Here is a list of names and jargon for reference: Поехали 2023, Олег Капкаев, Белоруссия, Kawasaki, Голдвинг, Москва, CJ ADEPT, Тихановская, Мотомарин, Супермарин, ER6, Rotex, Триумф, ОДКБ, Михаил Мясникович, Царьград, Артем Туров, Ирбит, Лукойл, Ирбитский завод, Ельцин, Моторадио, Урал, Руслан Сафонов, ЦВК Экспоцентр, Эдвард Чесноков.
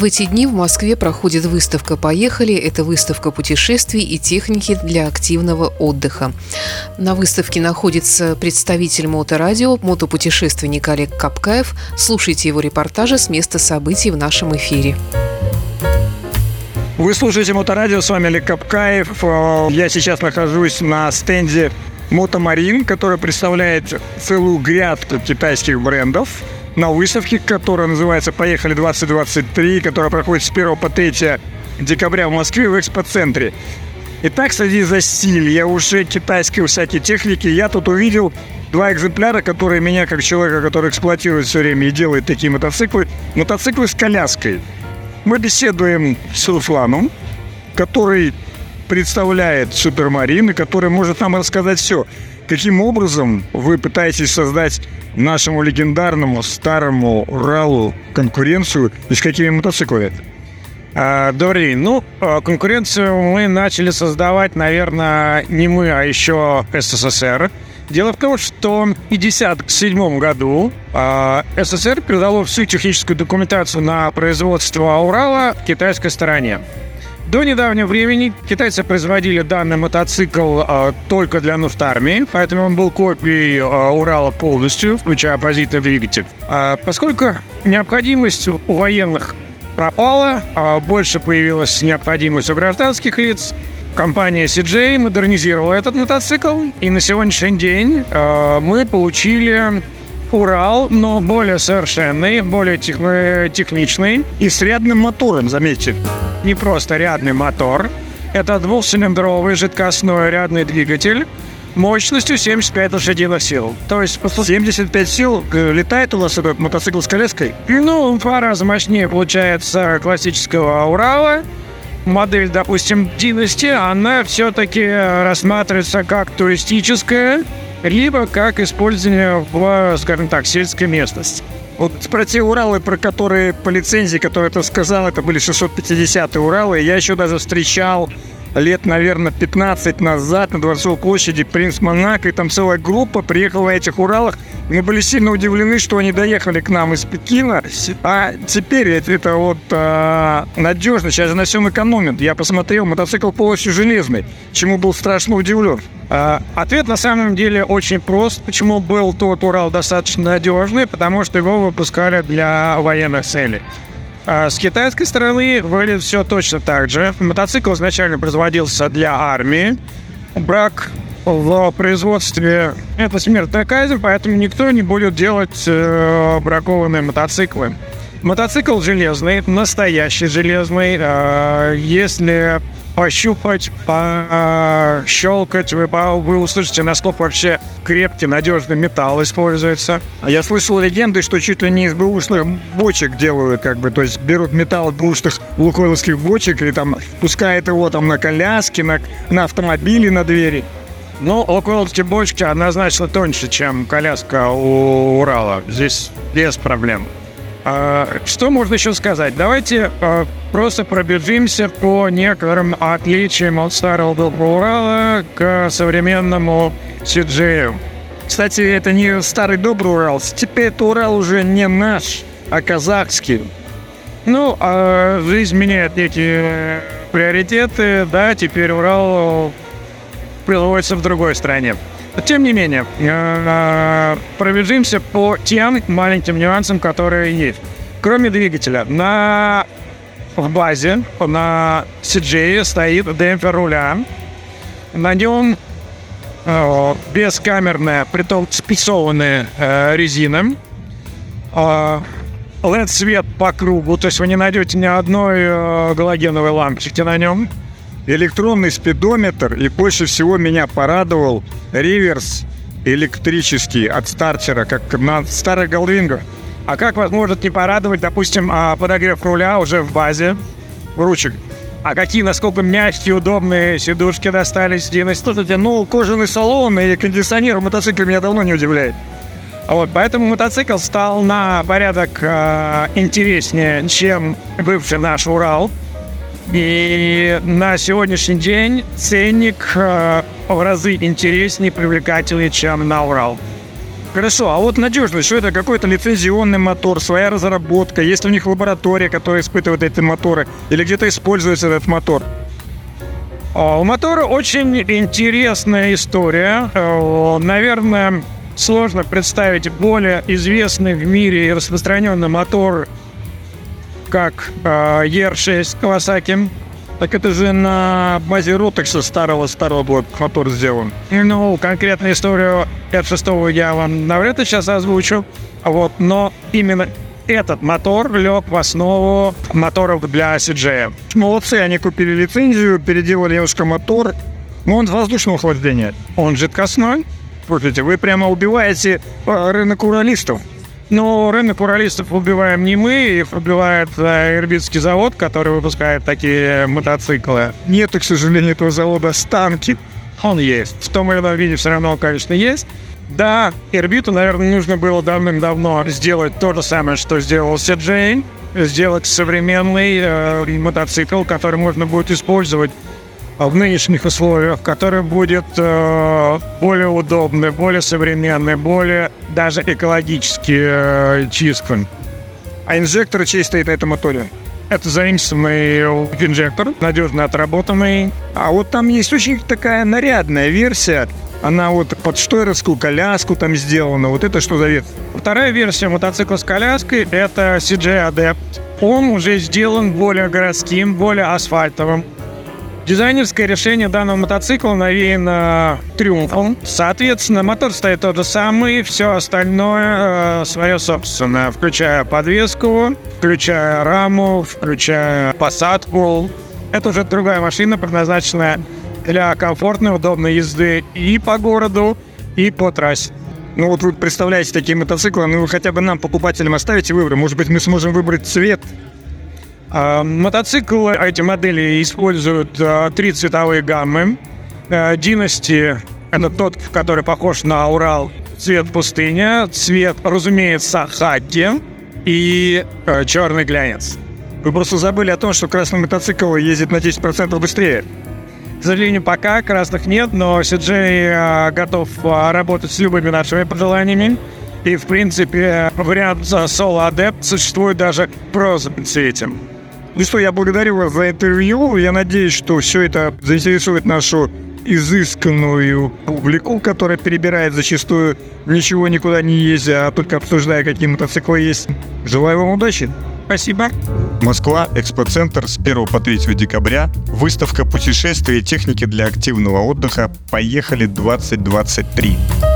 В эти дни в Москве проходит выставка «Поехали». Это выставка путешествий и техники для активного отдыха. На выставке находится представитель Моторадио, мотопутешественник Олег Капкаев. Слушайте его репортажи с места событий в нашем эфире. Вы слушаете Моторадио, с вами Олег Капкаев. Я сейчас нахожусь на стенде «Мотомарин», который представляет целую грядку китайских брендов на выставке, которая называется «Поехали 2023», которая проходит с 1 по 3 декабря в Москве в экспоцентре. Итак, среди застилья уже китайской всякой техники я тут увидел два экземпляра, которые меня, как человека, который эксплуатирует все время и делает такие мотоциклы, мотоциклы с коляской. Мы беседуем с Русланом, который представляет Супермарин и который может нам рассказать все. Каким образом вы пытаетесь создать нашему легендарному старому Уралу конкуренцию и с какими мотоциклами? Добрый день. Конкуренцию мы начали создавать, наверное, не мы, а еще СССР. Дело в том, что в 1957 году СССР передало всю техническую документацию на производство Урала китайской стороне. До недавнего времени китайцы производили данный мотоцикл только для Нуфтармии, поэтому он был копией Урала полностью, включая оппозитный двигатель. Поскольку необходимость у военных пропала, больше появилась необходимость у гражданских лиц, компания CJ модернизировала этот мотоцикл, и на сегодняшний день мы получили Урал, но более совершенный, более техничный и с рядным мотором, заметьте. Не просто рядный мотор, это двухцилиндровый жидкостной рядный двигатель мощностью 75 лошадиных сил. То есть 75 сил летает у нас этот мотоцикл с коляской? В два раза мощнее получается классического Урала. Модель, допустим, Dynasty, она все-таки рассматривается как туристическая, либо как использование в, скажем так, сельской местности. Вот про те Уралы, про которые по лицензии, которые ты сказал, это были 650-е Уралы. Я еще даже встречал лет, наверное, 15 назад на Дворцовой площади «Принц Монако», и там целая группа приехала на этих Уралах. Мы были сильно удивлены, что они доехали к нам из Пекина. А теперь это надежно, сейчас же на всем экономят. Я посмотрел, мотоцикл полностью железный, чему был страшно удивлен. Ответ на самом деле очень прост. Почему был тот Урал достаточно надежный? Потому что его выпускали для военных целей. С китайской стороны выглядит все точно так же. Мотоцикл изначально производился для армии. Брак в производстве – это смертная казнь, поэтому никто не будет делать бракованные мотоциклы. Мотоцикл железный, настоящий железный. Если пощупать, пощелкать, вы услышите, насколько вообще крепкий, надежный металл используется. Я слышал легенды, что чуть ли не из бэушных бочек делают, то есть берут металл бэушных лукойловских бочек и там пускают его на коляске, на автомобиле, на двери. Но лукойловские бочки однозначно тоньше, чем коляска у Урала. Здесь без проблем. Что можно еще сказать? Давайте просто пробежимся по некоторым отличиям от старого доброго Урала к современному CJ. Кстати, это не старый добрый Урал. Теперь это Урал уже не наш, а казахский. Жизнь меняет эти приоритеты. Да, теперь Урал производится в другой стране. Тем не менее, пробежимся по тем маленьким нюансам, которые есть. Кроме двигателя, в базе на CJ стоит демпфер руля. На нем бескамерная, притом спрессованная резина. LED-свет по кругу, то есть вы не найдете ни одной галогеновой лампочки на нем. Электронный спидометр, и больше всего меня порадовал реверс электрический от стартера, как на старых голдвингах. А как вас может не порадовать, допустим, подогрев руля уже в базе ручек? А какие, насколько мягкие, удобные сидушки достались Dynasty? Кожаный салон и кондиционер мотоцикл меня давно не удивляет. Поэтому мотоцикл стал на порядок интереснее, чем бывший наш Урал. И на сегодняшний день ценник в разы интереснее и привлекательнее, чем на Урал. Хорошо, а вот надежность, что это какой-то лицензионный мотор, своя разработка, есть у них лаборатория, которая испытывает эти моторы, или где-то используется этот мотор? У мотора очень интересная история. Наверное, сложно представить более известный в мире и распространенный мотор, как ER6 Kawasaki. Так это же на базе Rotex старого был мотор сделан. Ну, конкретную историю R6 я вам навряд ли сейчас озвучу. Вот, но именно этот мотор лег в основу моторов для CJ. Молодцы, они купили лицензию, переделали немножко мотор. Но он с воздушного охлаждения, он жидкостной. Слушайте, вы прямо убиваете рынок уралистов. Но рынок уралистов убиваем не мы, их убивает Ирбитский завод, который выпускает такие мотоциклы. Нету, к сожалению, этого завода станки. Он есть. В том или ином виде все равно, конечно, есть. Да, Ирбиту, наверное, нужно было давным-давно сделать то же самое, что сделал CJ. Сделать современный мотоцикл, который можно будет использовать в нынешних условиях, который будет более удобный, более современный, более даже экологически чистым. А инжектор чей стоит на этом моторе? Это заимствованный инжектор, надежно отработанный. А вот там есть очень такая нарядная версия. Она вот под штойровскую коляску там сделана. Вот это что за вид? Вторая версия мотоцикла с коляской – это CJ ADEPT. Он уже сделан более городским, более асфальтовым. Дизайнерское решение данного мотоцикла навеяно Триумфом. Соответственно, мотор стоит тот же самый, все остальное свое собственное, включая подвеску, включая раму, включая посадку. Это уже другая машина, предназначенная для комфортной, удобной езды и по городу, и по трассе. Ну вот вы представляете такие мотоциклы, ну вы хотя бы нам, покупателям, оставите выбор. Может быть, мы сможем выбрать цвет. Мотоциклы, эти модели используют три цветовые гаммы. Dynasty – это тот, который похож на Урал, цвет пустыня, цвет, разумеется, хаки и черный глянец. Вы просто забыли о том, что красный мотоцикл ездит на 10% быстрее. К сожалению, пока красных нет, но CJ готов работать с любыми нашими пожеланиями. И, в принципе, вариант Solo Adept существует даже в розовом цвете. Ну что, я благодарю вас за интервью. Я надеюсь, что все это заинтересует нашу изысканную публику, которая перебирает зачастую, ничего никуда не ездя, а только обсуждая, какие мотоциклы есть. Желаю вам удачи. Спасибо. Москва, Экспоцентр, с 1 по 3 декабря. Выставка путешествий и техники для активного отдыха «Поехали 2023».